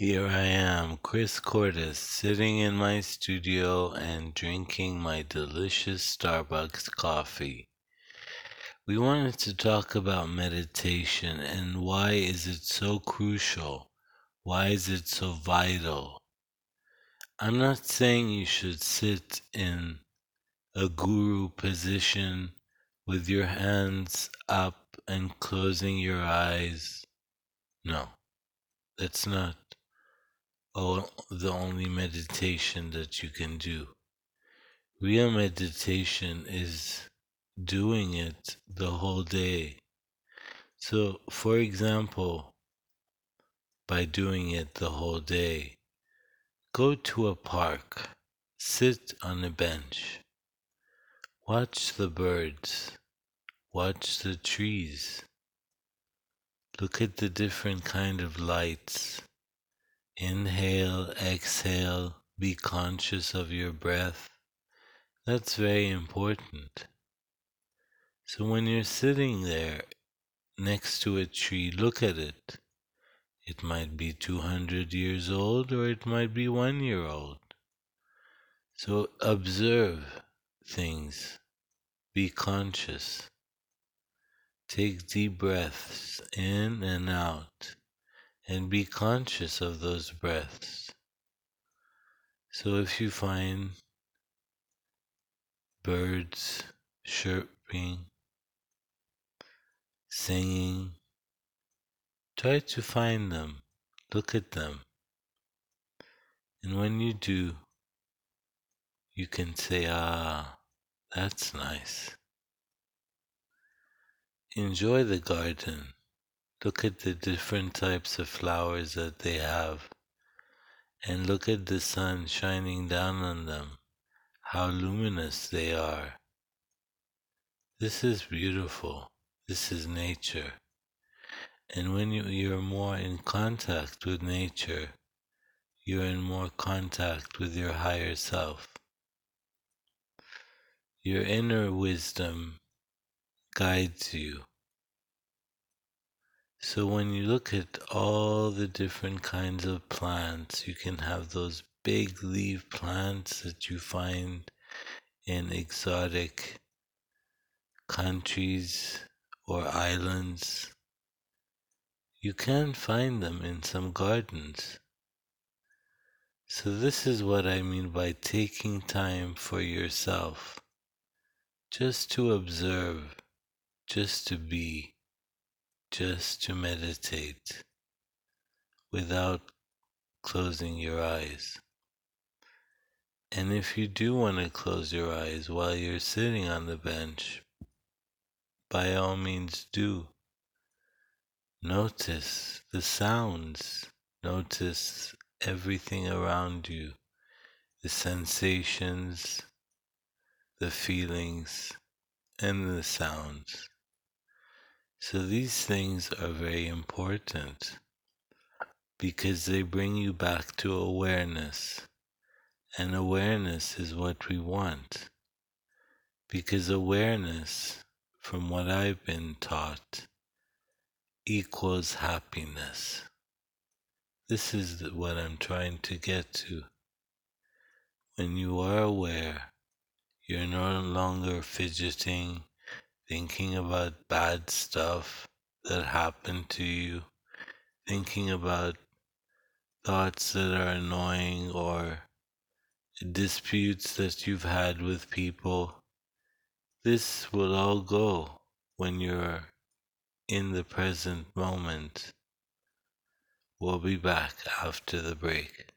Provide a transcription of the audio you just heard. Here I am, Chris Cordes, sitting in my studio and drinking my delicious Starbucks coffee. We wanted to talk about meditation and why is it so crucial? Why is it so vital? I'm not saying you should sit in a guru position with your hands up and closing your eyes. No, that's not the only meditation that you can do. Real meditation is doing it the whole day. So, for example, by doing it the whole day, go to a park, sit on a bench, watch the birds, watch the trees, look at the different kind of lights. Inhale, exhale, be conscious of your breath. That's very important. So when you're sitting there next to a tree, look at it. It might be 200 years old or it might be 1 year old. So observe things. Be conscious. Take deep breaths in and out. And be conscious of those breaths. So if you find birds chirping, singing, try to find them, look at them. And when you do, you can say, ah, that's nice. Enjoy the garden. Look at the different types of flowers that they have, and look at the sun shining down on them, how luminous they are. This is beautiful. This is nature. And when you're more in contact with nature, you're in more contact with your higher self. Your inner wisdom guides you. So when you look at all the different kinds of plants, you can have those big leaf plants that you find in exotic countries or islands. You can find them in some gardens. So this is what I mean by taking time for yourself, just to observe, just to be. Just to meditate without closing your eyes. And if you do want to close your eyes while you're sitting on the bench, by all means do. Notice the sounds. Notice everything around you. The sensations, the feelings, and the sounds. So these things are very important because they bring you back to awareness. And awareness is what we want. Because awareness, from what I've been taught, equals happiness. This is what I'm trying to get to. When you are aware, you're no longer fidgeting, thinking about bad stuff that happened to you, thinking about thoughts that are annoying or disputes that you've had with people. This will all go when you're in the present moment. We'll be back after the break.